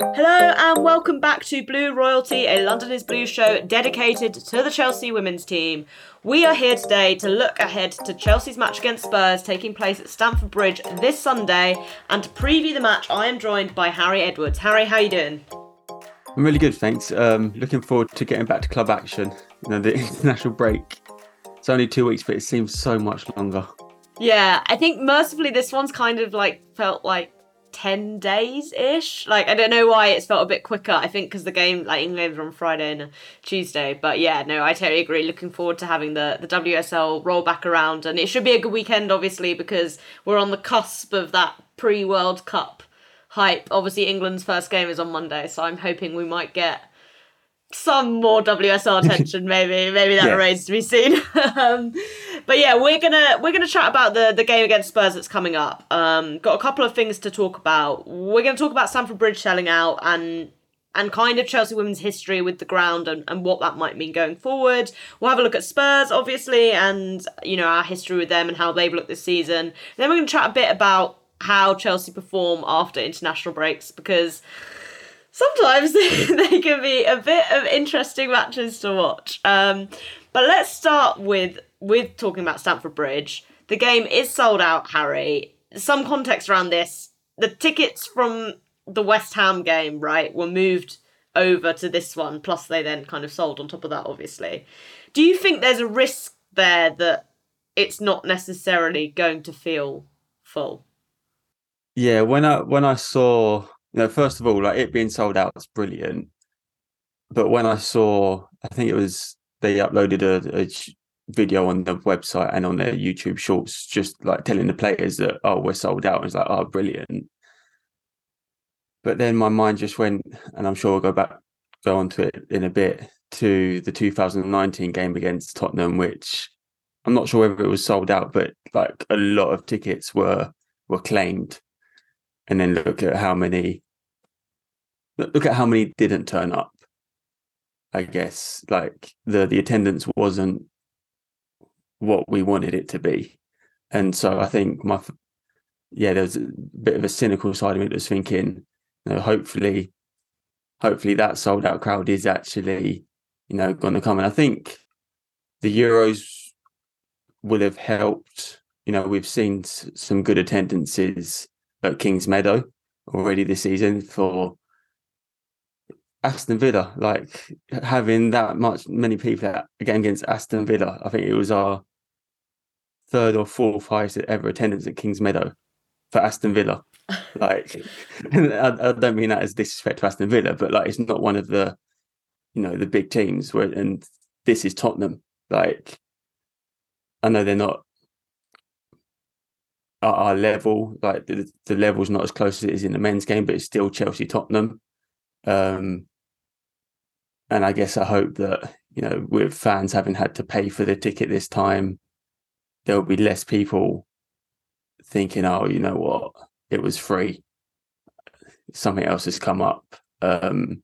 Hello and welcome back to Blue Royalty, a London is Blue show dedicated to the Chelsea women's team. We are here today to look ahead to Chelsea's match against Spurs taking place at Stamford Bridge this Sunday, and to preview the match I am joined by Harry Edwards. Harry, how are you doing? I'm really good, thanks. Looking forward to getting back to club action. You know, the international break. It's only 2 weeks, but it seems so much longer. Yeah, I think mercifully this one's kind of like felt like 10 days-ish. Like, I don't know why it's felt a bit quicker. I think because the game, like England, on Friday and Tuesday. But yeah, no, I totally agree. Looking forward to having the WSL roll back around. And it should be a good weekend, obviously, because we're on the cusp of that pre-World Cup hype. Obviously, England's first game is on Monday, so I'm hoping we might get some more WSL attention, maybe that remains to be seen. But yeah, we're gonna chat about the game against Spurs that's coming up. Got a couple of things to talk about. We're gonna talk about Stamford Bridge selling out and kind of Chelsea women's history with the ground and what that might mean going forward. We'll have a look at Spurs, obviously, and you know, our history with them and how they've looked this season. Then we're gonna chat a bit about how Chelsea perform after international breaks, because sometimes they can be a bit of interesting matches to watch. But let's start with talking about Stamford Bridge. The game is sold out, Harry. Some context around this. The tickets from the West Ham game, right, were moved over to this one, plus they then kind of sold on top of that, obviously. Do you think there's a risk there that it's not necessarily going to feel full? Yeah, when I saw... No, first of all, like, it being sold out is brilliant. But when I saw, I think it was, they uploaded a video on the website and on their YouTube shorts, just like telling the players that, oh, we're sold out. And it's like, oh, brilliant. But then my mind just went, and I'm sure we'll go on to it in a bit, to the 2019 game against Tottenham, which I'm not sure whether it was sold out, but like a lot of tickets were claimed. And then look at how many didn't turn up, I guess. Like the attendance wasn't what we wanted it to be. And so I think there's a bit of a cynical side of me that's thinking, you know, hopefully that sold out crowd is actually, you know, going to come. And I think the Euros will have helped. You know, we've seen some good attendances at Kings Meadow already this season for Aston Villa. Like, having that many people at a game against Aston Villa, I think it was our third or fourth highest ever attendance at Kings Meadow for Aston Villa. Like, I don't mean that as disrespect to Aston Villa, but like, it's not one of the, you know, the big teams. And this is Tottenham. Like, I know they're not at our level, like the level's not as close as it is in the men's game, but it's still Chelsea Tottenham. And I guess I hope that, you know, with fans having had to pay for the ticket this time, there'll be less people thinking, oh, you know what, it was free, something else has come up. So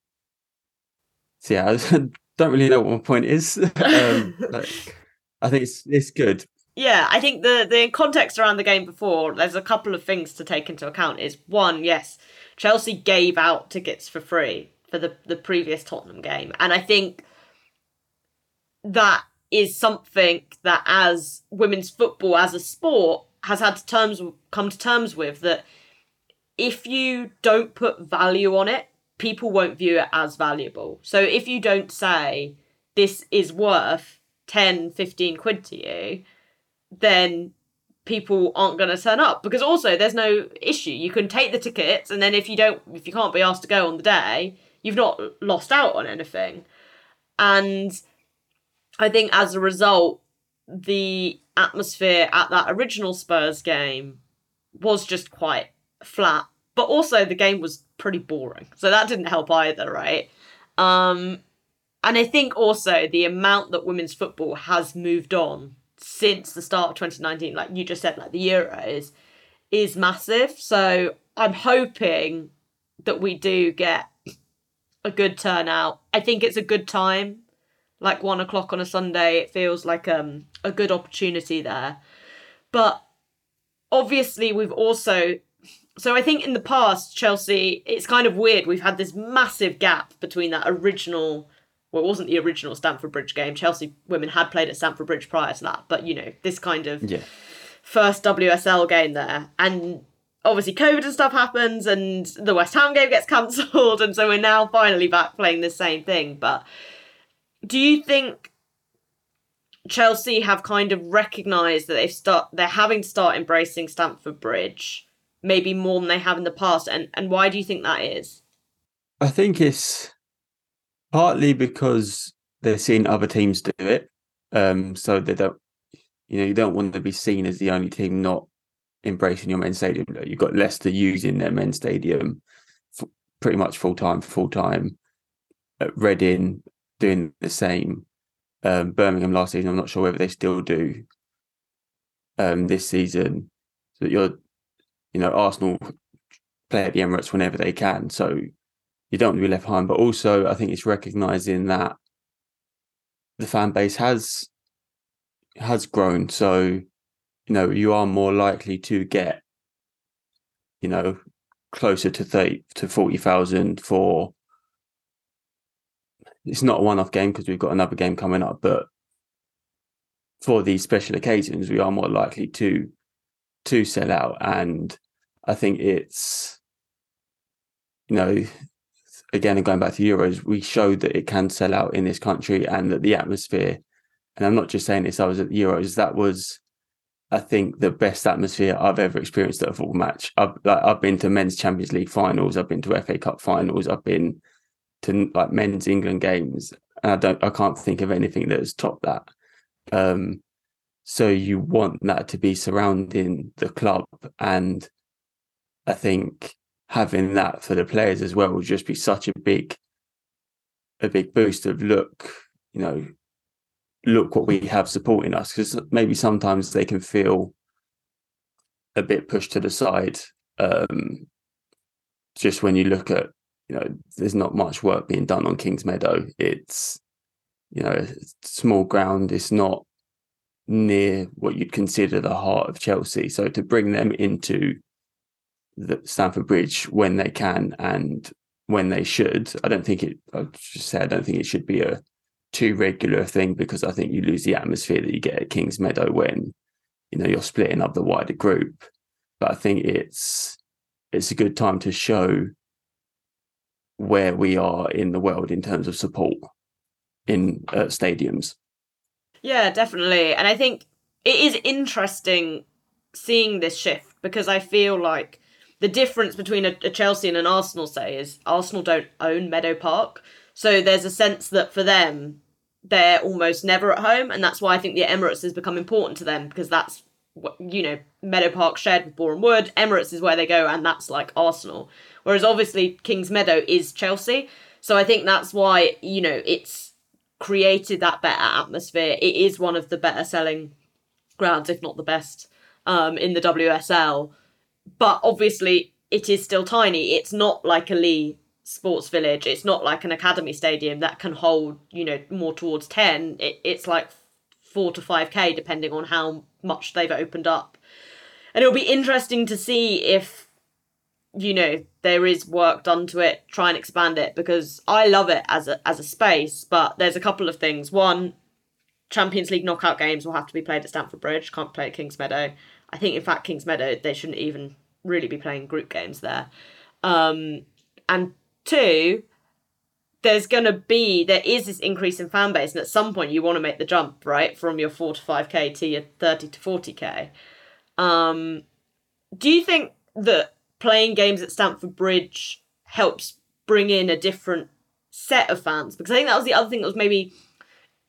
yeah, I don't really know what my point is. Like, I think it's good. Yeah, I think the context around the game before, there's a couple of things to take into account. Is one, yes, Chelsea gave out tickets for free for the previous Tottenham game. And I think that is something that as women's football, as a sport, has had to come to terms with, that if you don't put value on it, people won't view it as valuable. So if you don't say this is worth 10, 15 quid to you, then people aren't going to turn up, because also there's no issue. You can take the tickets, and then if you can't be asked to go on the day, you've not lost out on anything. And I think as a result, the atmosphere at that original Spurs game was just quite flat, but also the game was pretty boring. So that didn't help either, right? And I think also the amount that women's football has moved on since the start of 2019, like you just said, like the Euros, is massive. So I'm hoping that we do get a good turnout. I think it's a good time, like 1 o'clock on a Sunday. It feels like a good opportunity there. But obviously we've also So I think in the past, Chelsea, it's kind of weird. We've had this massive gap between that original, well, it wasn't the original Stamford Bridge game. Chelsea women had played at Stamford Bridge prior to that. But, you know, this kind of first WSL game there. And obviously COVID and stuff happens and the West Ham game gets cancelled. And so we're now finally back playing the same thing. But do you think Chelsea have kind of recognised that they're having to start embracing Stamford Bridge maybe more than they have in the past? And why do you think that is? I think it's partly because they're seeing other teams do it. So they don't, you know, you don't want to be seen as the only team not embracing your men's stadium. You've got Leicester using their men's stadium pretty much full time. Reading doing the same. Birmingham last season, I'm not sure whether they still do this season. So Arsenal play at the Emirates whenever they can, so you don't want to be left behind. But also, I think it's recognising that the fan base has grown, so you are more likely to get closer to 30 to 40,000 for. It's not a one-off game because we've got another game coming up, but for these special occasions, we are more likely to sell out. And I think it's, again, going back to Euros, we showed that it can sell out in this country and that the atmosphere, and I'm not just saying this, I was at Euros, that was, I think, the best atmosphere I've ever experienced at a football match. I've been to men's Champions League finals, I've been to FA Cup finals, I've been to men's England games, and I can't think of anything that has topped that. So you want that to be surrounding the club, and I think having that for the players as well would just be such a big boost of look what we have supporting us, because maybe sometimes they can feel a bit pushed to the side just when you look at there's not much work being done on Kings Meadow. It's it's small ground. It's not near what you'd consider the heart of Chelsea. So to bring them into the Stamford Bridge when they can and when they should, I don't think it should be a too regular thing, because I think you lose the atmosphere that you get at Kings Meadow when you're splitting up the wider group. But I think it's a good time to show where we are in the world in terms of support in stadiums. Yeah, definitely. And I think it is interesting seeing this shift, because I feel like the difference between a Chelsea and an Arsenal, say, is Arsenal don't own Meadow Park. So there's a sense that for them, they're almost never at home. And that's why I think the Emirates has become important to them, because that's, Meadow Park shared with Boreham Wood. Emirates is where they go, and that's like Arsenal. Whereas obviously Kings Meadow is Chelsea. So I think that's why, it's created that better atmosphere. It is one of the better selling grounds, if not the best, in the WSL. But obviously it is still tiny. It's not like a Lee Sports Village. It's not like an academy stadium that can hold, more towards 10. It's like 4 to 5K, depending on how much they've opened up. And it'll be interesting to see if, there is work done to it, try and expand it, because I love it as a space, but there's a couple of things. One, Champions League knockout games will have to be played at Stamford Bridge, can't play at Kings Meadow. I think, in fact, Kings Meadow, they shouldn't even really be playing group games there. And two, there is this increase in fan base, and at some point you want to make the jump, right, from your 4 to 5K to your 30 to 40K. Do you think that playing games at Stamford Bridge helps bring in a different set of fans? Because I think that was the other thing that was maybe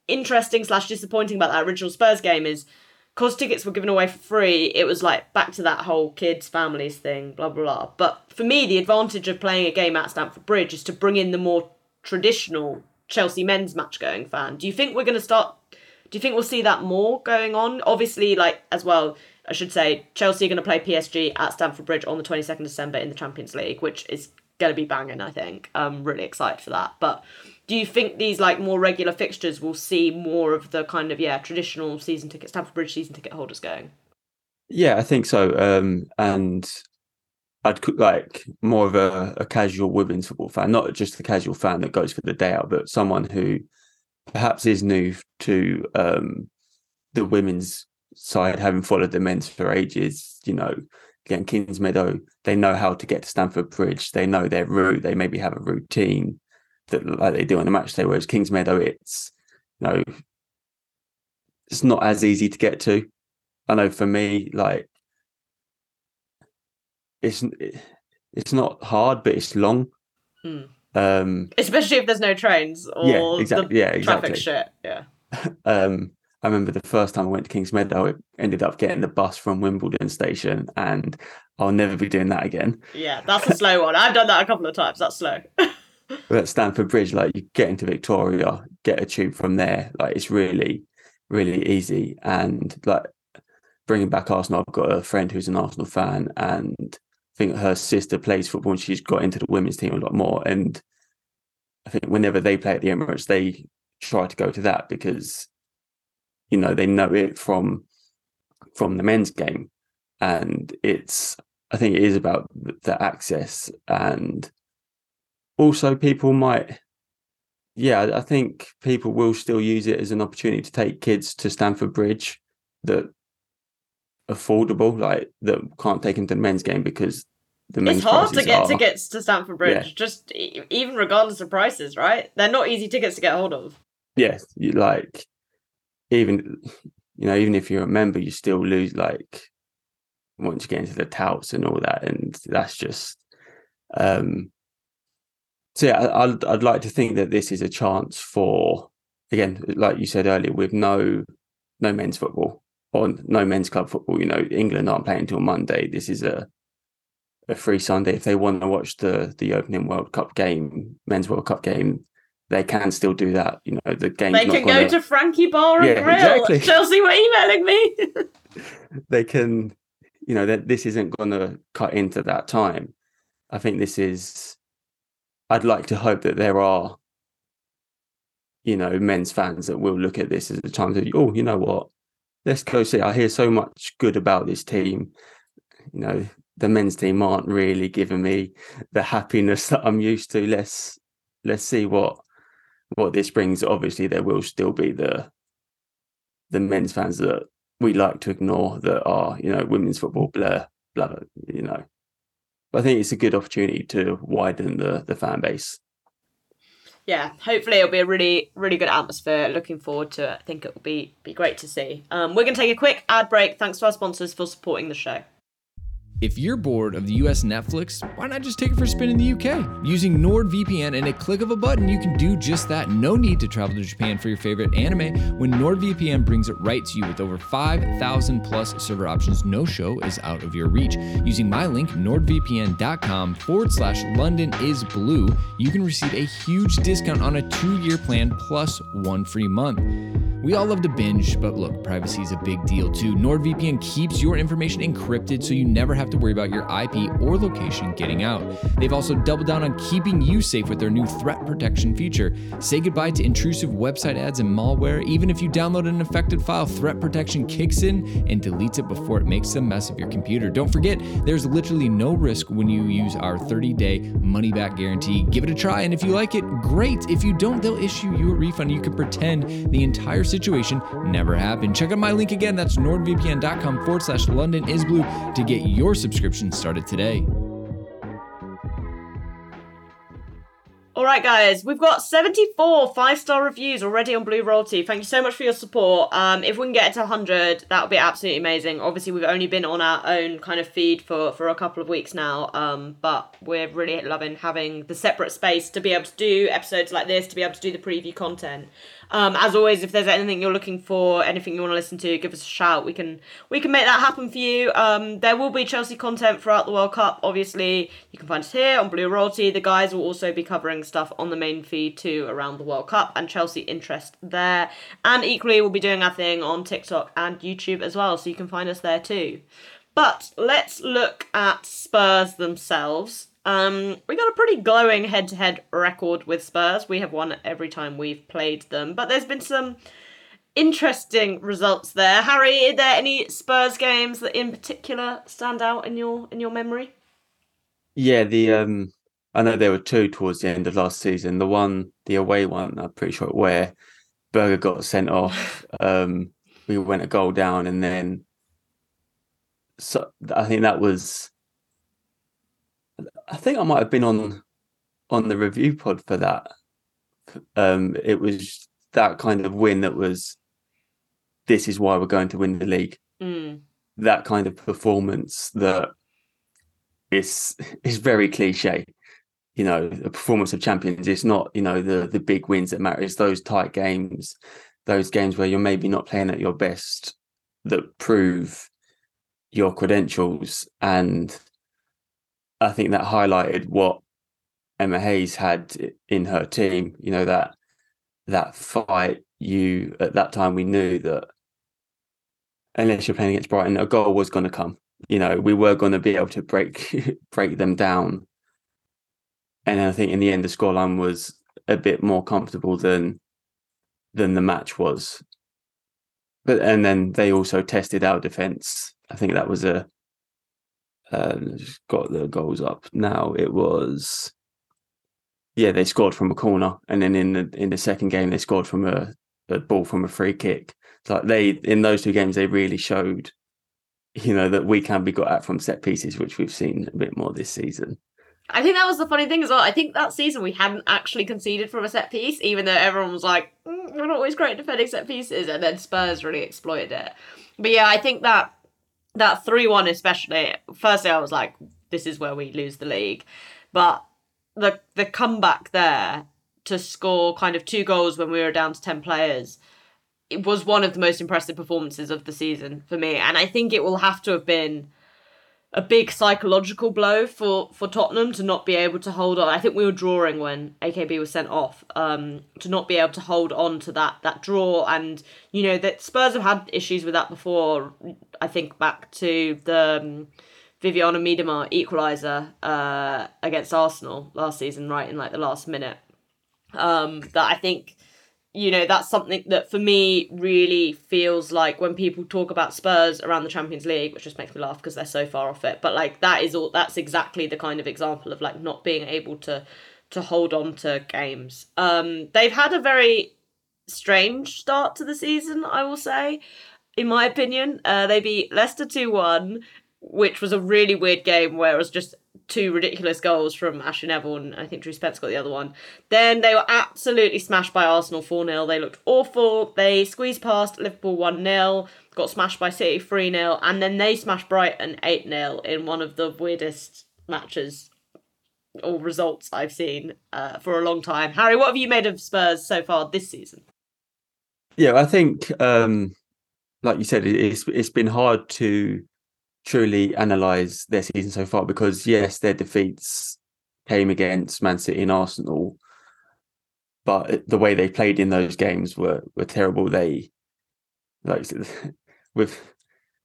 interesting / disappointing about that original Spurs game is, because tickets were given away for free, it was like back to that whole kids, families thing, blah, blah, blah. But for me, the advantage of playing a game at Stamford Bridge is to bring in the more traditional Chelsea men's match-going fan. Do you think we'll see that more going on? Obviously, as well, I should say, Chelsea are going to play PSG at Stamford Bridge on the 22nd of December in the Champions League, which is going to be banging, I think. I'm really excited for that. But do you think these more regular fixtures will see more of the kind of, traditional season ticket, Stamford Bridge season ticket holders going? Yeah, I think so. And I'd like more of a casual women's football fan, not just the casual fan that goes for the day out, but someone who perhaps is new to the women's side, having followed the men's for ages. You know, again, Kings Meadow, they know how to get to Stamford Bridge. They know their route. They maybe have a routine that like they do on a match day, whereas Kings Meadow, it's, you know, it's not as easy to get to. I know for me, like, it's not hard, but it's long. Mm. Especially if there's no trains or traffic shit. Yeah. I remember the first time I went to Kings Meadow, it ended up getting the bus from Wimbledon station, and I'll never be doing that again. Yeah, that's a slow one. I've done that a couple of times. That's slow. But at Stamford Bridge, like, you get into Victoria, get a tube from there. Like, it's really, really easy. And like, bringing back Arsenal, I've got a friend who's an Arsenal fan, and I think her sister plays football, and she's got into the women's team a lot more. And I think whenever they play at the Emirates, they try to go to that because, you know, they know it from the men's game. And it's, I think it is about the access. And also people might, yeah, I think people will still use it as an opportunity to take kids to Stamford Bridge that affordable, like that can't take them to the men's game because the men's prices are... It's hard to get tickets to Stamford Bridge, just even regardless of prices, right? They're not easy tickets to get hold of. Yes, you like... Even if you're a member, you still lose, like, once you get into the touts and all that. And that's just... So, yeah, I'd like to think that this is a chance for, again, like you said earlier, with no men's football or no men's club football. You know, England aren't playing until Monday. This is a free Sunday. If they want to watch the opening World Cup game, men's World Cup game, they can still do that. You know, the game. They can go to Frankie Bar and Grill. Exactly. Chelsea were emailing me. They can, you know, that this isn't going to cut into that time. I think this is, I'd like to hope that there are, you know, men's fans that will look at this as a time to, oh, you know what, let's go see. I hear so much good about this team. You know, the men's team aren't really giving me the happiness that I'm used to. Let's see what this brings. Obviously, there will still be the men's fans that we like to ignore that are, you know, women's football, blah, blah, blah, you know. But I think it's a good opportunity to widen the fan base. Yeah, hopefully it'll be a really, really good atmosphere. Looking forward to it. I think it will be great to see. We're going to take a quick ad break. Thanks to our sponsors for supporting the show. If you're bored of the US Netflix, why not just take it for a spin in the UK? Using NordVPN and a click of a button, you can do just that. No need to travel to Japan for your favorite anime when NordVPN brings it right to you with over 5,000 plus server options. No show is out of your reach. Using my link, nordvpn.com/London is blue, you can receive a huge discount on a 2-year plan plus 1 free month. We all love to binge, but look, privacy is a big deal too. NordVPN keeps your information encrypted so you never have to worry about your IP or location getting out. They've also doubled down on keeping you safe with their new threat protection feature. Say goodbye to intrusive website ads and malware. Even if you download an affected file, threat protection kicks in and deletes it before it makes a mess of your computer. Don't forget, there's literally no risk when you use our 30-day money-back guarantee. Give it a try, and if you like it, great. If you don't, they'll issue you a refund. You can pretend the entire situation never happened. Check out my link again. That's nordvpn.com/London is blue to get your subscription started today. All right, guys, we've got 74 5-star reviews already on Blue Royalty. Thank you so much for your support. If we can get it to 100, that would be absolutely amazing. Obviously, we've only been on our own kind of feed for a couple of weeks now, but we're really loving having the separate space to be able to do episodes like this, to be able to do the preview content. As always, if there's anything you're looking for, anything you want to listen to, give us a shout. We can make that happen for you. There will be Chelsea content throughout the World Cup. Obviously, you can find us here on Blue Royalty. The guys will also be covering stuff on the main feed too around the World Cup and Chelsea interest there. And equally, we'll be doing our thing on TikTok and YouTube as well, so you can find us there too. But let's look at Spurs themselves. We got a pretty glowing head-to-head record with Spurs. We have won every time we've played them, but there's been some interesting results there. Harry, are there any Spurs games that in particular stand out in your memory? Yeah, the I know there were two towards the end of last season. The one, the away one, I'm pretty sure where Berger got sent off. We went a goal down, and then so I think that was. I think I might have been on the review pod for that. It was that kind of win that was. This is why we're going to win the league. Mm. That kind of performance that is very cliche. You know, the performance of champions. It's not, you know, the big wins that matter. It's those tight games, those games where you're maybe not playing at your best that prove your credentials. And I think that highlighted what Emma Hayes had in her team. You know, that fight. You at that time we knew that unless you're playing against Brighton, a goal was going to come. You know, we were going to be able to break them down. And I think in the end, the scoreline was a bit more comfortable than the match was. But and then they also tested our defence. I think that was a just got the goals up now. It was, yeah, they scored from a corner, and then in the second game they scored from a ball from a free kick. So they in those two games they really showed, you know, that we can be got at from set pieces, which we've seen a bit more this season. I think that was the funny thing as well. I think that season we hadn't actually conceded from a set piece, even though everyone was like, we're not always great at defending set pieces, and then Spurs really exploited it. But yeah, I think that 3-1 especially, firstly I was like, this is where we lose the league. But the comeback there to score kind of two goals when we were down to 10 players, it was one of the most impressive performances of the season for me. And I think it will have to have been a big psychological blow for Tottenham to not be able to hold on. I think we were drawing when AKB was sent off, to not be able to hold on to that draw. And, you know, that Spurs have had issues with that before. I think back to the... Viviana Miedema equaliser against Arsenal last season, right in like the last minute. That I think, you know, that's something that for me really feels like when people talk about Spurs around the Champions League, which just makes me laugh because they're so far off it. But like that's exactly the kind of example of like not being able to hold on to games. They've had a very strange start to the season, I will say, in my opinion. They beat Leicester 2-1. Which was a really weird game where it was just two ridiculous goals from Ashley Neville, and I think Drew Spence got the other one. Then they were absolutely smashed by Arsenal 4-0. They looked awful. They squeezed past Liverpool 1-0, got smashed by City 3-0, and then they smashed Brighton 8-0 in one of the weirdest matches or results I've seen for a long time. Harry, what have you made of Spurs so far this season? Yeah, I think, like you said, it's been hard to truly analyse their season so far because, yes, their defeats came against Man City and Arsenal, but the way they played in those games were terrible. They, like,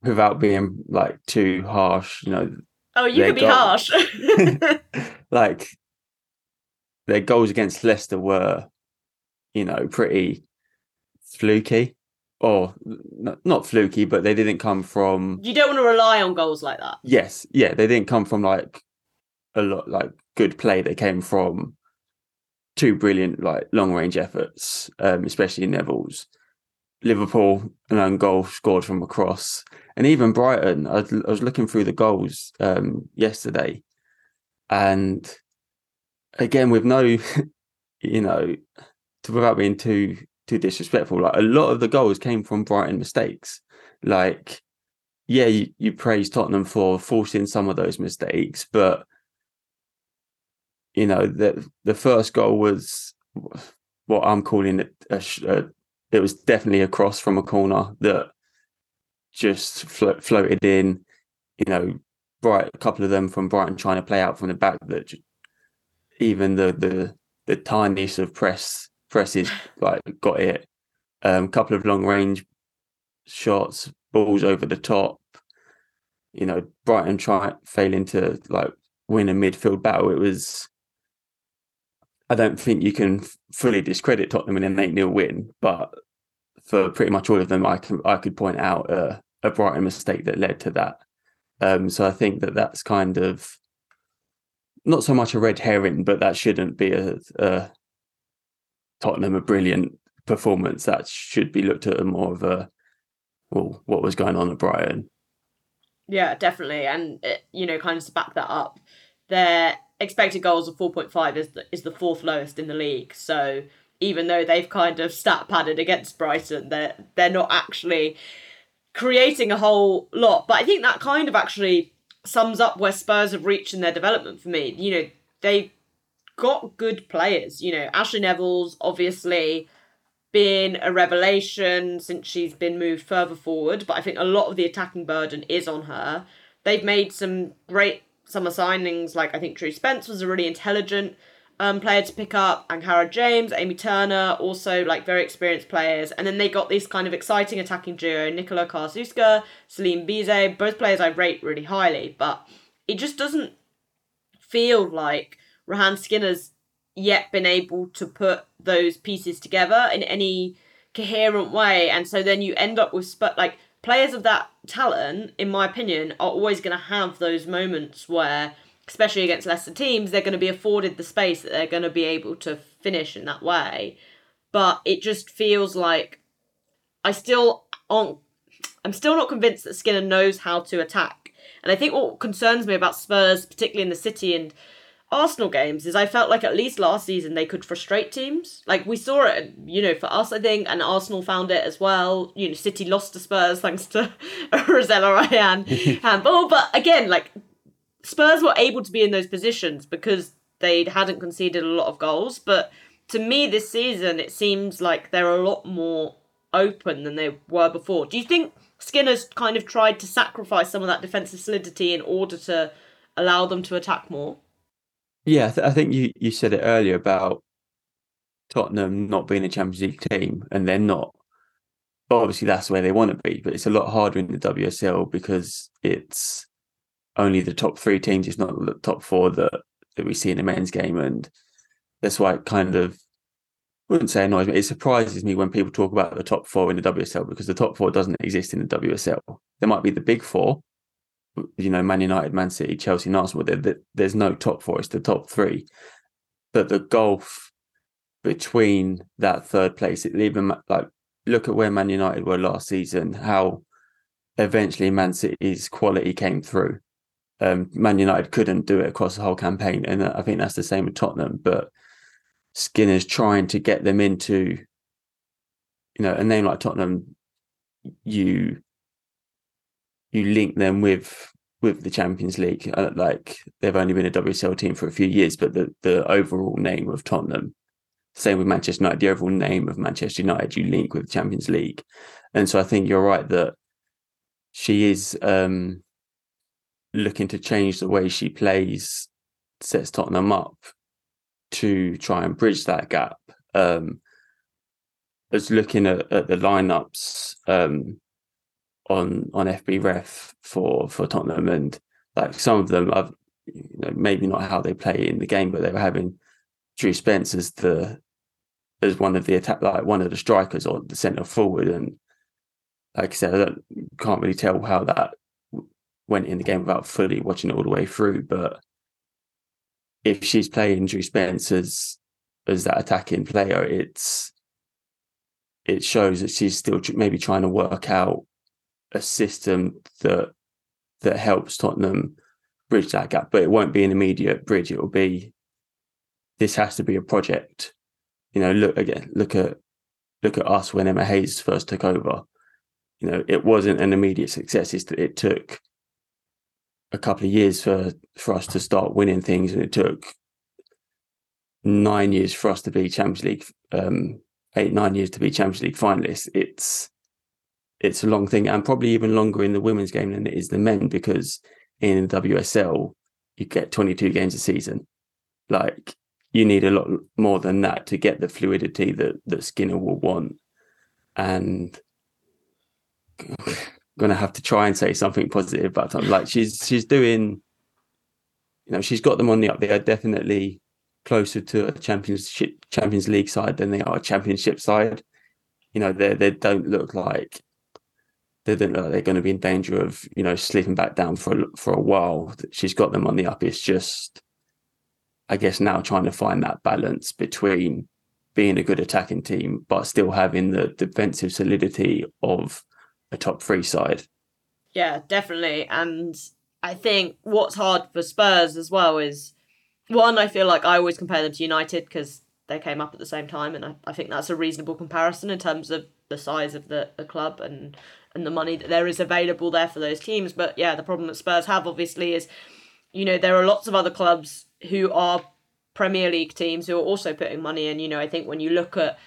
without being, like, too harsh, you know... Oh, you could be harsh! Like, their goals against Leicester were, you know, pretty fluky. Or not fluky, but they didn't come from... You don't want to rely on goals like that. Yes. Yeah. They didn't come from like a lot, like good play. They came from two brilliant, like long range efforts, especially Neville's. Liverpool, an own goal scored from a cross. And even Brighton, I was looking through the goals yesterday. And again, with no, you know, without being too disrespectful, like a lot of the goals came from Brighton mistakes. Like, yeah, you praise Tottenham for forcing some of those mistakes, but you know, the first goal was what I'm calling it was definitely a cross from a corner that just floated in, you know, a couple of them from Brighton trying to play out from the back that even the tiniest of presses like got it. Couple of long range shots, balls over the top. You know, Brighton failing to like win a midfield battle. It was. I don't think you can fully discredit Tottenham in an 8-0 win, but for pretty much all of them, I could point out a Brighton mistake that led to that. So I think that's kind of not so much a red herring, but that shouldn't be a Tottenham a brilliant performance. That should be looked at more of a, well, what was going on at Brighton? Yeah, definitely. And, you know, kind of to back that up, their expected goals of 4.5 is the fourth lowest in the league. So even though they've kind of stat padded against Brighton, they're not actually creating a whole lot. But I think that kind of actually sums up where Spurs have reached in their development for me. You know, they've got good players. You know, Ashley Neville's obviously been a revelation since she's been moved further forward, but I think a lot of the attacking burden is on her. They've made some great summer signings, like I think Drew Spence was a really intelligent player to pick up, and Harry James, Amy Turner, also like very experienced players. And then they got this kind of exciting attacking duo, Nikola Karsuska, Selin Bizet, both players I rate really highly, but it just doesn't feel like Raheem Skinner's yet been able to put those pieces together in any coherent way. And so then you end up with like players of that talent, in my opinion, are always going to have those moments where, especially against lesser teams, they're going to be afforded the space that they're going to be able to finish in that way. But it just feels like I'm still not convinced that Skinner knows how to attack. And I think what concerns me about Spurs, particularly in the City and Arsenal games, is I felt like at least last season they could frustrate teams. Like we saw it, you know, for us, I think, and Arsenal found it as well. You know, City lost to Spurs thanks to Rosella Ryan handball. But again, like Spurs were able to be in those positions because they hadn't conceded a lot of goals. But to me this season, it seems like they're a lot more open than they were before. Do you think Skinner's kind of tried to sacrifice some of that defensive solidity in order to allow them to attack more? Yeah, I think you said it earlier about Tottenham not being a Champions League team, and they're not. Obviously, that's where they want to be, but it's a lot harder in the WSL because it's only the top three teams. It's not the top four that we see in the men's game, and that's why it kind of, I wouldn't say annoys me. It surprises me when people talk about the top four in the WSL because the top four doesn't exist in the WSL. There might be the big four, you know, Man United, Man City, Chelsea and Arsenal. There's no top four, it's the top three. But the gulf between that third place, even like look at where Man United were last season, how eventually Man City's quality came through. Man United couldn't do it across the whole campaign, and I think that's the same with Tottenham. But Skinner's trying to get them into, you know, a name like Tottenham, you link them with the Champions League. Like they've only been a WSL team for a few years, but the overall name of Tottenham, same with Manchester United, the overall name of Manchester United, you link with Champions League. And so I think you're right that she is looking to change the way she plays, sets Tottenham up to try and bridge that gap. I was looking at the lineups on FB Ref for Tottenham, and like some of them I've, you know, maybe not how they play in the game, but they were having Drew Spence as one of the attack, like one of the strikers or the centre forward, and like I said, I can't really tell how that went in the game without fully watching it all the way through. But if she's playing Drew Spence as that attacking player, it shows that she's still maybe trying to work out a system that helps Tottenham bridge that gap. But it won't be an immediate bridge. It will be, this has to be a project. You know, look at us when Emma Hayes first took over. You know, it wasn't an immediate success. It took a couple of years for us to start winning things, and it took 9 years for us to be Champions League, 8-9 years to be Champions League finalists. It's a long thing, and probably even longer in the women's game than it is the men, because in WSL you get 22 games a season. Like you need a lot more than that to get the fluidity that Skinner will want. And I'm going to have to try and say something positive about time. Like she's doing, you know, she's got them on the up. They are definitely closer to a Champions League side than they are a Championship side. You know, they don't look like. They don't know they're going to be in danger of, you know, slipping back down for a while. She's got them on the up. It's just I guess now trying to find that balance between being a good attacking team, but still having the defensive solidity of a top three side. Yeah, definitely. And I think what's hard for Spurs as well is, one, I feel like I always compare them to United because they came up at the same time, and I think that's a reasonable comparison in terms of the size of the club and the money that there is available there for those teams. But yeah, the problem that Spurs have obviously is, you know, there are lots of other clubs who are Premier League teams who are also putting money in. You know, I think when you look at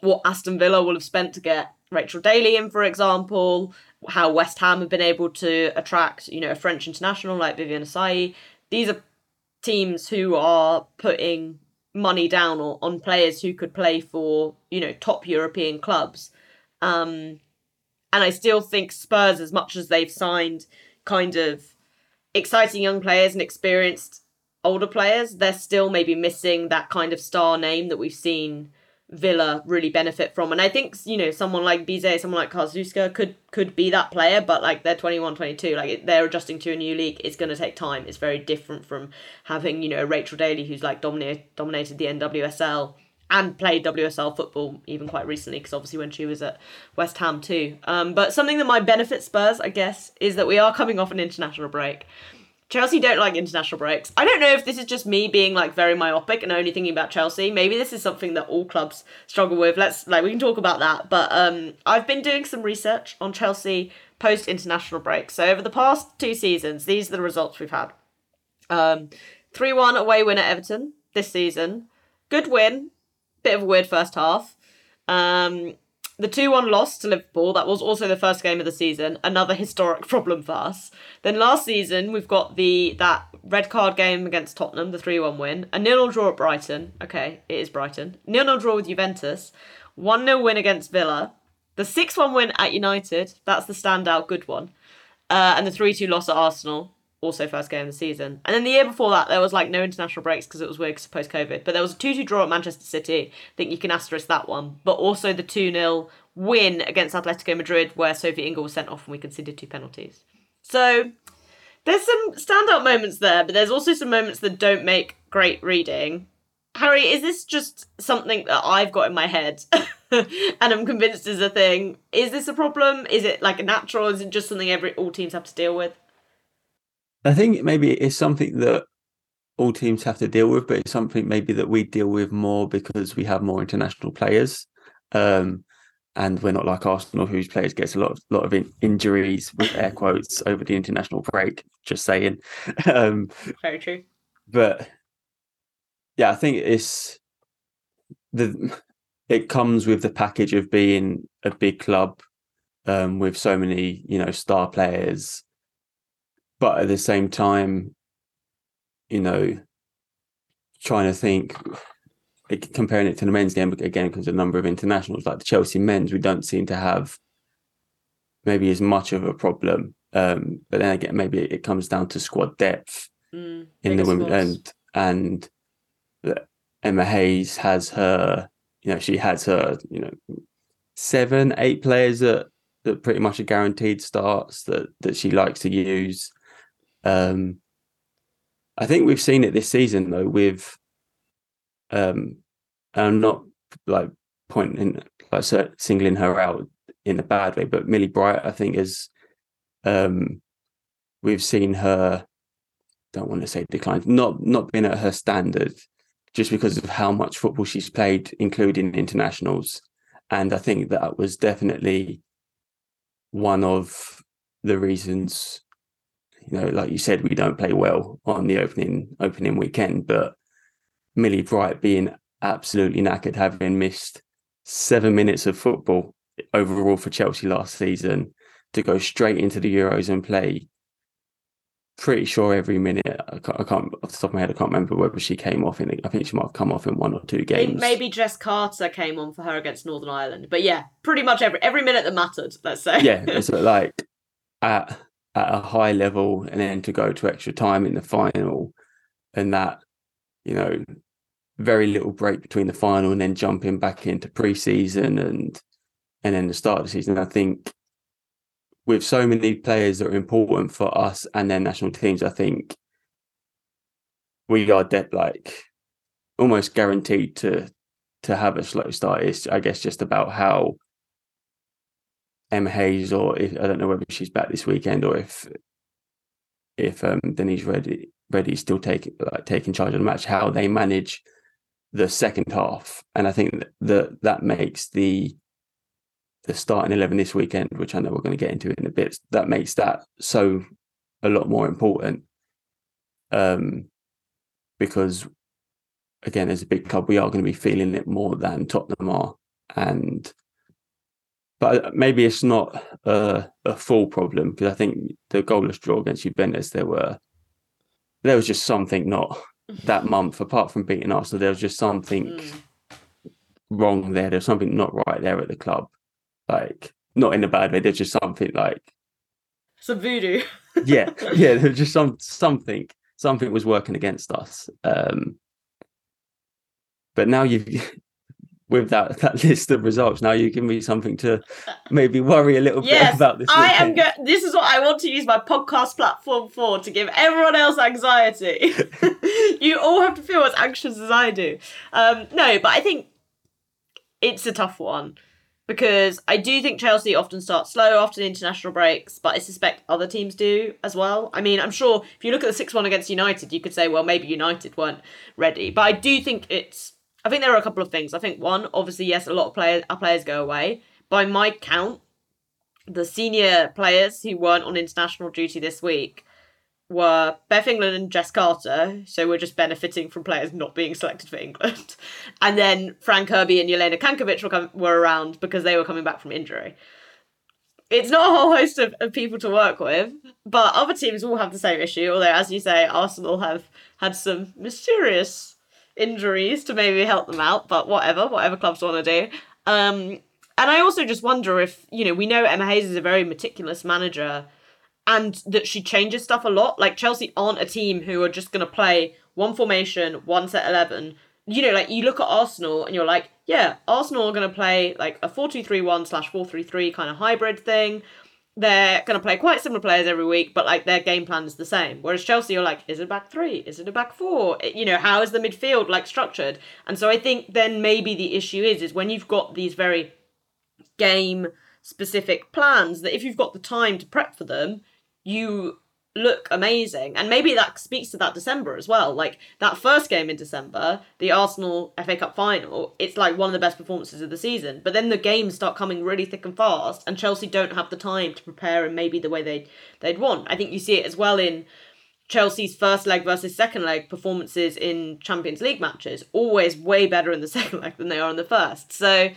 what Aston Villa will have spent to get Rachel Daly in, for example, how West Ham have been able to attract, you know, a French international like Vivian Assayi, these are teams who are putting money down or on players who could play for, you know, top European clubs. And I still think Spurs, as much as they've signed kind of exciting young players and experienced older players, they're still maybe missing that kind of star name that we've seen Villa really benefit from. And I think, you know, someone like Bizet, someone like Karczewska could be that player, but like they're 21, 22, like they're adjusting to a new league. It's going to take time. It's very different from having, you know, Rachel Daly, who's like dominated the NWSL and played WSL football even quite recently, because obviously when she was at West Ham too. But something that might benefit Spurs, I guess, is that we are coming off an international break. Chelsea don't like international breaks. I don't know if this is just me being like very myopic and only thinking about Chelsea. Maybe this is something that all clubs struggle with. Let's like, we can talk about that. But I've been doing some research on Chelsea post-international break. So over the past two seasons, these are the results we've had. 3-1 away win at Everton this season. Good win. Bit of a weird first half. The 2-1 loss to Liverpool, that was also the first game of the season, another historic problem for us. Then last season, we've got that red card game against Tottenham, the 3-1 win, a 0-0 draw at Brighton, okay, it is Brighton, 0-0 draw with Juventus, 1-0 win against Villa, the 6-1 win at United, that's the standout good one, and the 3-2 loss at Arsenal, also first game of the season. And then the year before that, there was like no international breaks because it was weird post-COVID, but there was a 2-2 draw at Manchester City. I think you can asterisk that one, but also the 2-0 win against Atletico Madrid where Sophie Ingle was sent off and we conceded two penalties. So there's some standout moments there, but there's also some moments that don't make great reading. Harry, is this just something that I've got in my head and I'm convinced is a thing? Is this a problem? Is it like a natural? Is it just something all teams have to deal with? I think maybe it's something that all teams have to deal with, but it's something maybe that we deal with more because we have more international players, and we're not like Arsenal, whose players gets a lot of injuries with air quotes over the international break. Just saying. Very true. But yeah, I think it comes with the package of being a big club with so many, you know, star players. But at the same time, you know, trying to think, comparing it to the men's game, again, because of the number of internationals, like the Chelsea men's, we don't seem to have maybe as much of a problem. But then again, maybe it comes down to squad depth in the women. And Emma Hayes has her, you know, she has her, you know, 7-8 players that pretty much are guaranteed starts that she likes to use. I think we've seen it this season though with and I'm not like pointing like singling her out in a bad way, but Millie Bright, I think, is we've seen her, don't want to say decline, not being at her standard just because of how much football she's played, including internationals. And I think that was definitely one of the reasons, you know, like you said, we don't play well on the opening weekend. But Millie Bright being absolutely knackered, having missed 7 minutes of football overall for Chelsea last season, to go straight into the Euros and play pretty sure every minute. I can't off the top of my head, I can't remember whether she came off in, I think she might have come off in one or two games. Maybe Jess Carter came on for her against Northern Ireland, but yeah, pretty much every minute that mattered, let's say. Yeah, it's like at a high level, and then to go to extra time in the final, and that, you know, very little break between the final and then jumping back into pre-season and then the start of the season. I think with so many players that are important for us and their national teams, I think we are dead, like almost guaranteed to have a slow start. It's, I guess, just about how Emma Hayes, or if, I don't know whether she's back this weekend or if Denise Reddy's still taking charge of the match, how they manage the second half. And I think that makes the starting 11 this weekend, which I know we're going to get into in a bit, that makes that so a lot more important. Because again, as a big club, we are going to be feeling it more than Tottenham are. But maybe it's not a full problem, because I think the goalless draw against Juventus, there was just something not that month, apart from beating Arsenal, there was just something wrong there. There's something not right there at the club. Like, not in a bad way, there's just something like... some voodoo. yeah, there's just something. Something was working against us. But now with that list of results, now you give me something to maybe worry a little bit about this weekend. This is what I want to use my podcast platform for, to give everyone else anxiety. You all have to feel as anxious as I do. No, but I think it's a tough one, because I do think Chelsea often start slow after the international breaks, but I suspect other teams do as well. I mean, I'm sure if you look at the 6-1 against United, you could say, well, maybe United weren't ready. But I do think I think there are a couple of things. I think one, obviously, yes, a lot of our players go away. By my count, the senior players who weren't on international duty this week were Beth England and Jess Carter, so we're just benefiting from players not being selected for England. And then Fran Kirby and Jelena Kankovic were around because they were coming back from injury. It's not a whole host of people to work with, but other teams will have the same issue, although, as you say, Arsenal have had some mysterious injuries to maybe help them out, but whatever clubs want to do. And I also just wonder if, we know Emma Hayes is a very meticulous manager, and that she changes stuff a lot. Like, Chelsea aren't a team who are just going to play one formation, one set 11. You look at Arsenal and you're like, yeah, Arsenal are going to play like a 4-2-3-1/4-3-3 kind of hybrid thing. They're going to play quite similar players every week, but like their game plan is the same. Whereas Chelsea are like, is it a back three? Is it a back four? How is the midfield like structured? And so I think then maybe the issue is when you've got these very game specific plans, that if you've got the time to prep for them, you look amazing. And maybe that speaks to that December as well. Like, that first game in December, the Arsenal FA Cup final, it's like one of the best performances of the season. But then the games start coming really thick and fast, and Chelsea don't have the time to prepare in maybe the way they'd want. I think you see it as well in Chelsea's first leg versus second leg performances in Champions League matches. Always way better in the second leg than they are in the first. So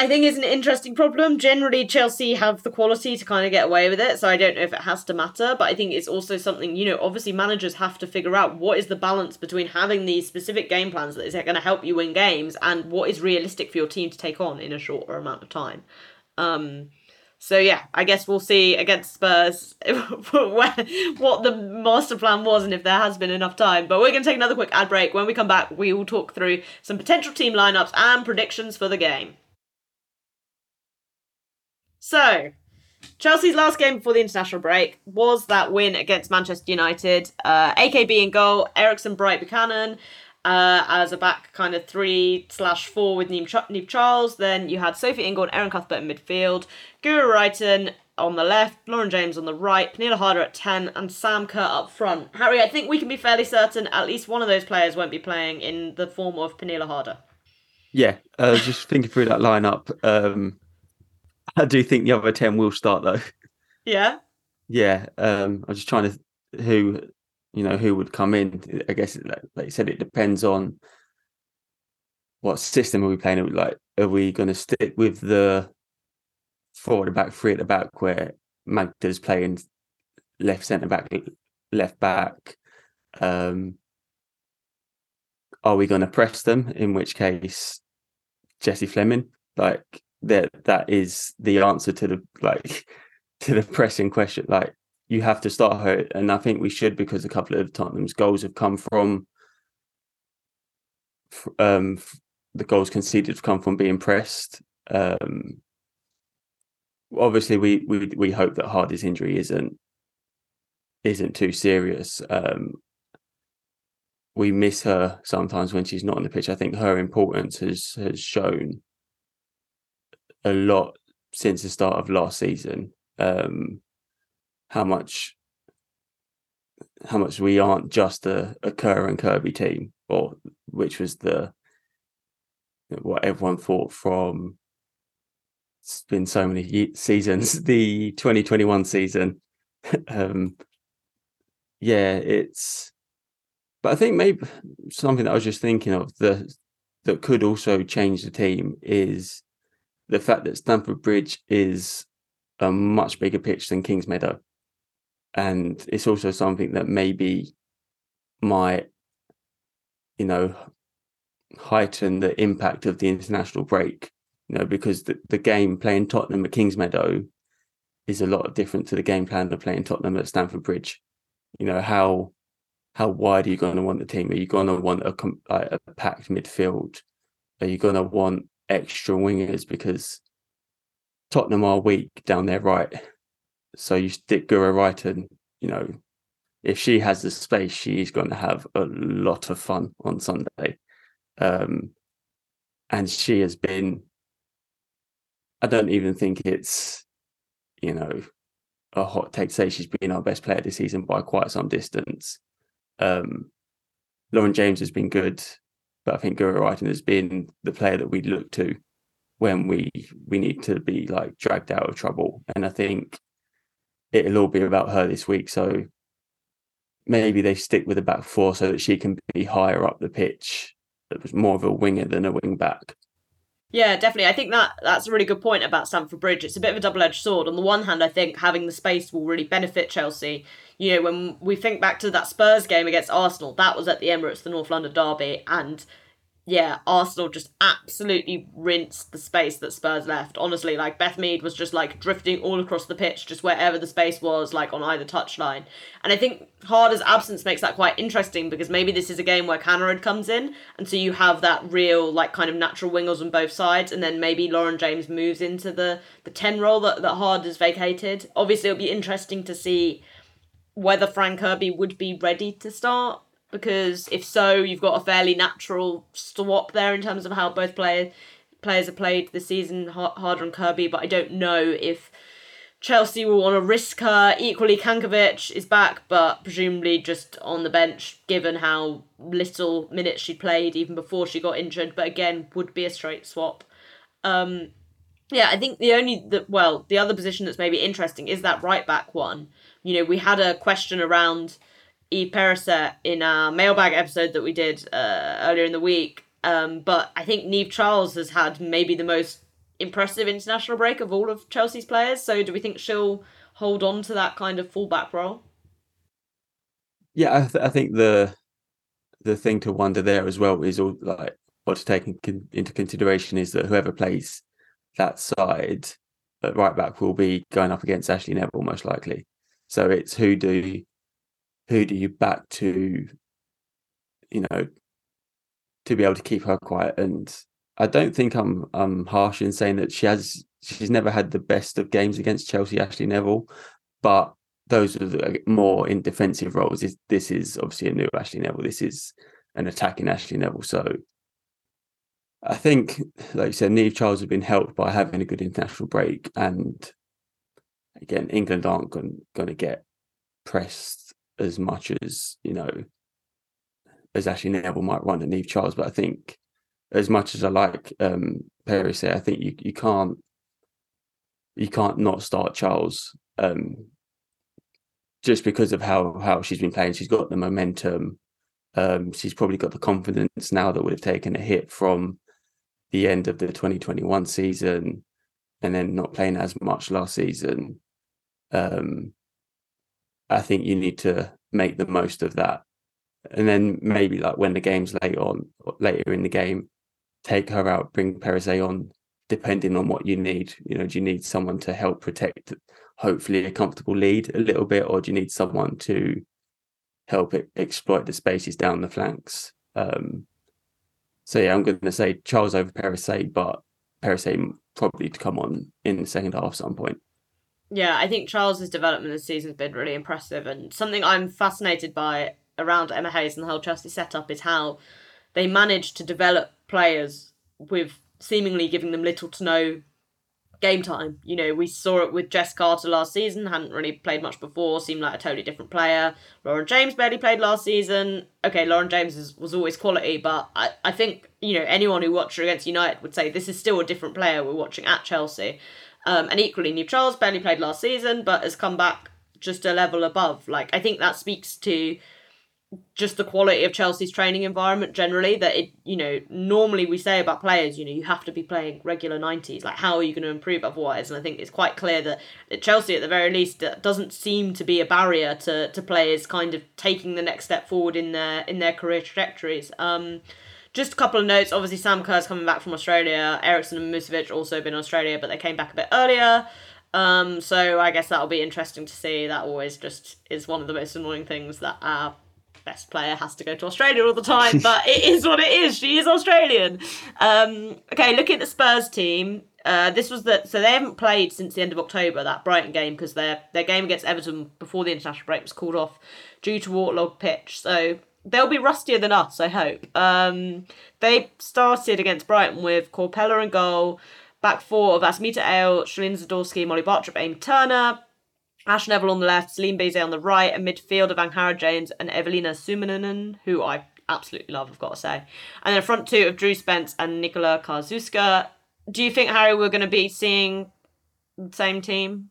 I think it's an interesting problem. Generally, Chelsea have the quality to kind of get away with it, so I don't know if it has to matter, but I think it's also something, obviously managers have to figure out what is the balance between having these specific game plans that is going to help you win games and what is realistic for your team to take on in a shorter amount of time. I guess we'll see against Spurs what the master plan was and if there has been enough time. But we're going to take another quick ad break. When we come back, we will talk through some potential team lineups and predictions for the game. So, Chelsea's last game before the international break was that win against Manchester United. AKB in goal, Ericsson, Bright, Buchanan as a back kind of 3/4 with Niamh Charles. Then you had Sophie Ingold, Erin Cuthbert in midfield, Guro Reiten on the left, Lauren James on the right, Pernille Harder at 10, and Sam Kerr up front. Harry, I think we can be fairly certain at least one of those players won't be playing in the form of Pernille Harder. Yeah, just thinking through that lineup. I do think the other 10 will start, though. Yeah? Yeah. I'm just trying to... Who would come in? I guess, like you said, it depends on what system are we playing. Like, are we going to stick with the four at the back, three at the back, where Magda's playing left centre-back, left back? Are we going to press them? In which case, Jesse Fleming, like... that is the answer to the pressing question. Like, you have to start her, and I think we should, because a couple of Tottenham's goals have come from the goals conceded have come from being pressed. Obviously, we hope that Hardy's injury isn't too serious. we miss her sometimes when she's not on the pitch. I think her importance has shown a lot since the start of last season. How much we aren't just a Kerr and Kirby team, or which was what everyone thought from. It's been so many seasons. The 2021 season, it's. But I think maybe something that I was just thinking of that could also change the team is the fact that Stamford Bridge is a much bigger pitch than Kings Meadow. And it's also something that maybe might, heighten the impact of the international break, because the game playing Tottenham at Kings Meadow is a lot different to the game plan of playing Tottenham at Stamford Bridge. How wide are you going to want the team? Are you going to want a packed midfield? Are you going to want extra wingers? Because Tottenham are weak down their right. So you stick Guro Reiten, if she has the space, she's going to have a lot of fun on Sunday. And she has been, I don't even think it's, a hot take to say she's been our best player this season by quite some distance. Lauren James has been good, but I think Guro Reiten has been the player that we look to when we need to be dragged out of trouble. And I think it'll all be about her this week. So maybe they stick with the back four so that she can be higher up the pitch. That was more of a winger than a wing back. Yeah, definitely. I think that's a really good point about Stamford Bridge. It's a bit of a double-edged sword. On the one hand, I think having the space will really benefit Chelsea. When we think back to that Spurs game against Arsenal, that was at the Emirates, the North London derby. And yeah, Arsenal just absolutely rinsed the space that Spurs left. Honestly, Beth Mead was just drifting all across the pitch, just wherever the space was, on either touchline. And I think Harder's absence makes that quite interesting because maybe this is a game where Cannerud comes in. And so you have that real, kind of natural wingers on both sides. And then maybe Lauren James moves into the 10 role that Harder's vacated. Obviously, it'll be interesting to see whether Fran Kirby would be ready to start. Because if so, you've got a fairly natural swap there in terms of how both players have played this season, Harder and Kirby. But I don't know if Chelsea will want to risk her. Equally, Kankovic is back, but presumably just on the bench, given how little minutes she played even before she got injured. But again, would be a straight swap. I think the other position that's maybe interesting is that right back one. We had a question around Eve Perisset in our mailbag episode that we did earlier in the week. But I think Niamh Charles has had maybe the most impressive international break of all of Chelsea's players. So do we think she'll hold on to that kind of fullback role? Yeah, I think the thing to wonder there as well is what to take into consideration is that whoever plays that side at right back will be going up against Ashley Neville most likely. So it's who do you back to, to be able to keep her quiet? And I don't think I'm harsh in saying that she's never had the best of games against Chelsea, Ashley Neville, but those are the more in defensive roles. This is obviously a new Ashley Neville. This is an attacking Ashley Neville. So I think, like you said, Niamh Charles has been helped by having a good international break. And again, England aren't going to get pressed as much as, as Ashley Neville might run at Niamh Charles. But I think as much as I like Paris there, I think you can't not start Charles just because of how she's been playing. She's got the momentum. She's probably got the confidence now that would have taken a hit from the end of the 2021 season and then not playing as much last season. I think you need to make the most of that. And then maybe when the game's later in the game, take her out, bring Perisset on, depending on what you need. Do you need someone to help protect, hopefully, a comfortable lead a little bit, or do you need someone to help it exploit the spaces down the flanks? I'm going to say Charles over Perisset, but Perisset probably to come on in the second half at some point. Yeah, I think Charles' development this season has been really impressive, and something I'm fascinated by around Emma Hayes and the whole Chelsea setup is how they managed to develop players with seemingly giving them little to no game time. You know, we saw it with Jess Carter last season, hadn't really played much before, seemed like a totally different player. Lauren James barely played last season. Okay, Lauren James was always quality, but I think, you know, anyone who watched her against United would say this is still a different player we're watching at Chelsea. And equally, Niamh Charles barely played last season, but has come back just a level above. Like, I think that speaks to just the quality of Chelsea's training environment generally, that it, you know, normally we say about players, you know, you have to be playing regular 90s, like how are you going to improve otherwise? And I think it's quite clear that at Chelsea, at the very least, that doesn't seem to be a barrier to players kind of taking the next step forward in their career trajectories. Just a couple of notes, obviously Sam Kerr's coming back from Australia, Ericsson and Musovic also been in Australia, but they came back a bit earlier. So I guess that'll be interesting to see. That always just is one of the most annoying things, that our best player has to go to Australia all the time, but it is what it is. She is Australian. Okay, looking at the Spurs team, so they haven't played since the end of October, that Brighton game, because their game against Everton before the international break was called off due to waterlogged pitch. So they'll be rustier than us, I hope. They started against Brighton with Corpella in goal, back four of Asmita Ale, Shalin Zadorsky, Molly Bartrup, Amy Turner, Ash Neville on the left, Selin Bizet on the right, and midfield of Anghara James and Evelina Sumanen, who I absolutely love, I've got to say. And then a front two of Drew Spence and Nikola Karzuska. Do you think, Harry, we're going to be seeing the same team?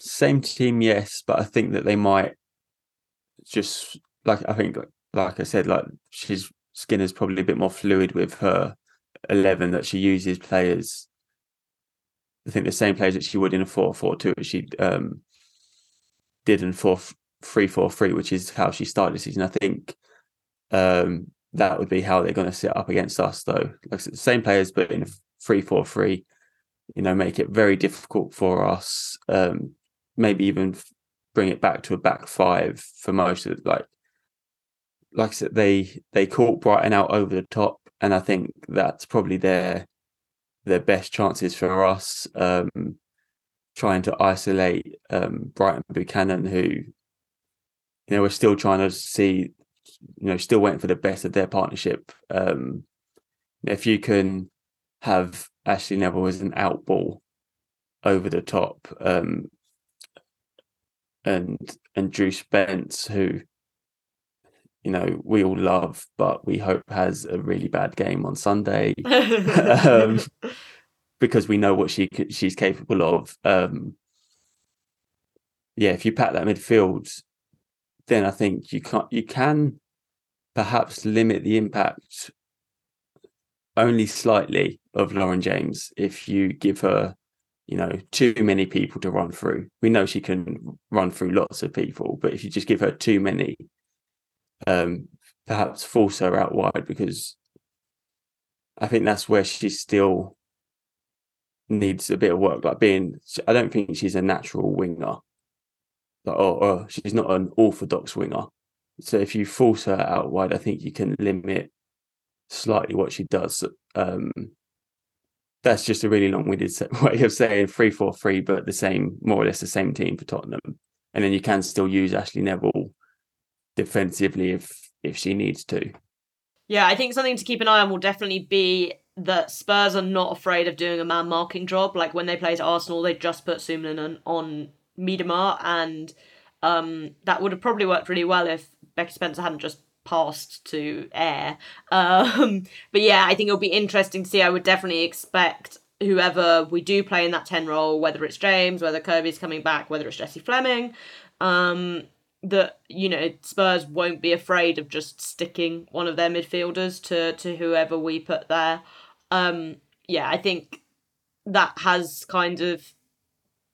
Same team, yes, but I think that they might just, Skinner's probably a bit more fluid with her 11 that she uses players. I think the same players that she would in a 4-4-2 as she did in 4-3-4-3, which is how she started the season. I think that would be how they're going to set up against us, though. Like I said, the same players, but in a 3-4-3, you know, make it very difficult for us. Maybe even bring it back to a back five for most of it. Like I said, they caught Brighton out over the top, and I think that's probably their best chances for us, trying to isolate Brighton Buchanan, who, you know, we're still trying to see, you know, still waiting for the best of their partnership. If you can have Ashley Neville as an out ball over the top, and Drew Spence, who, you know, we all love, but we hope has a really bad game on Sunday, because we know what she's capable of. If you pack that midfield, then I think you can perhaps limit the impact only slightly of Lauren James if you give her, you know, too many people to run through. We know she can run through lots of people, but if you just give her too many, perhaps force her out wide, because I think that's where she still needs a bit of work. I don't think she's a natural winger, or she's not an orthodox winger. So if you force her out wide, I think you can limit slightly what she does. That's just a really long-winded way of saying 3-4-3, but more or less the same team for Tottenham. And then you can still use Ashley Neville defensively if she needs to. Yeah, I think something to keep an eye on will definitely be that Spurs are not afraid of doing a man marking job. Like when they played Arsenal, they just put Sumanen on Miedemar, and that would have probably worked really well if Becky Spencer hadn't just passed to air. But yeah, I think it'll be interesting to see. I would definitely expect whoever we do play in that 10 role, whether it's James, whether Kirby's coming back, whether it's Jessie Fleming, that, you know, Spurs won't be afraid of just sticking one of their midfielders to whoever we put there. I think that has kind of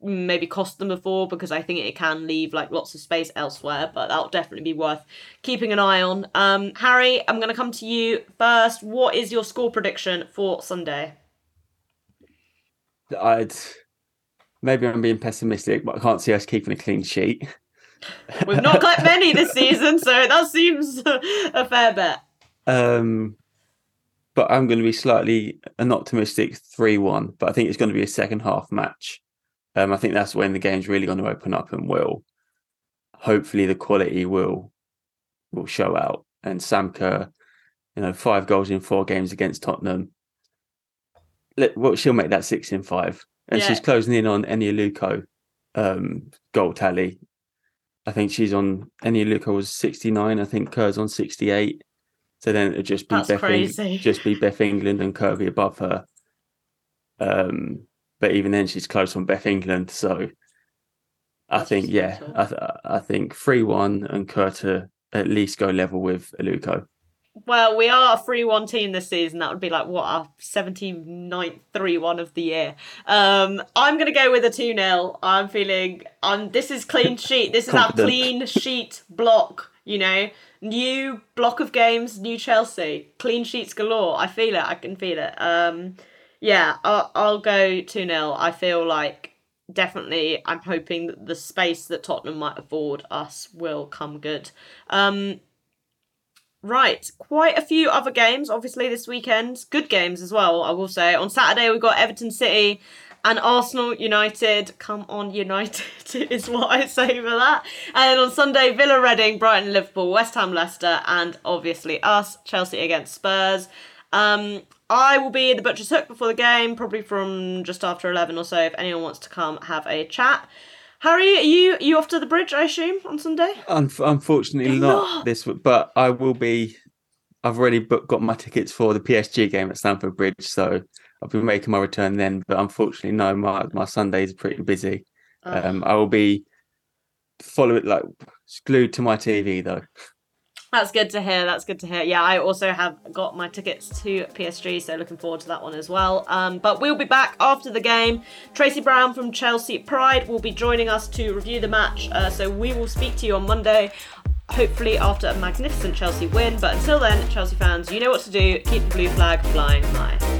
maybe cost them before, because I think it can leave like lots of space elsewhere, but that'll definitely be worth keeping an eye on. Harry, I'm going to come to you first. What is your score prediction for Sunday? Maybe I'm being pessimistic, but I can't see us keeping a clean sheet. We've not got many this season, so that seems a fair bet. But I'm going to be slightly an optimistic 3-1, but I think it's going to be a second half match. I think that's when the game's really going to open up, and will hopefully the quality will will show out. And Sam Kerr, you know, 5 goals in 4 games against Tottenham. Well, she'll make that 6 in 5. And she's closing in on Eni Aluko goal tally. I think she's on, Eni Aluko was 69. I think Kerr's on 68. So then it'd just be Beth England and Kirby above her. But even then, she's close on Beth England. So I think 3-1 and Kerr to at least go level with Aluko. Well, we are a 3-1 team this season. That would be like, what, our 79th 3-1 of the year. I'm going to go with a 2-0. I'm feeling, this is clean sheet. This is our clean sheet block, you know. New block of games, new Chelsea. Clean sheets galore. I feel it. I can feel it. I'll go 2-0. I feel like definitely I'm hoping that the space that Tottenham might afford us will come good. Right, quite a few other games, obviously, this weekend. Good games as well, I will say. On Saturday, we've got Everton City and Arsenal United. Come on, United is what I say for that. And on Sunday, Villa, Reading, Brighton, Liverpool, West Ham, Leicester, and obviously us, Chelsea against Spurs. I will be at the Butcher's Hook before the game, probably from just after 11 or so, if anyone wants to come have a chat. Harry, are you off to the bridge, I assume, on Sunday? Unfortunately not this week, but I will be. I've already got my tickets for the PSG game at Stamford Bridge, so I'll be making my return then. But unfortunately, no, my Sundays are pretty busy. I will be glued to my TV, though. That's good to hear. Yeah, I also have got my tickets to PSG, so looking forward to that one as well. But we'll be back after the game. Tracy Brown from Chelsea Pride will be joining us to review the match. So we will speak to you on Monday, hopefully after a magnificent Chelsea win. But until then, Chelsea fans, you know what to do. Keep the blue flag flying high.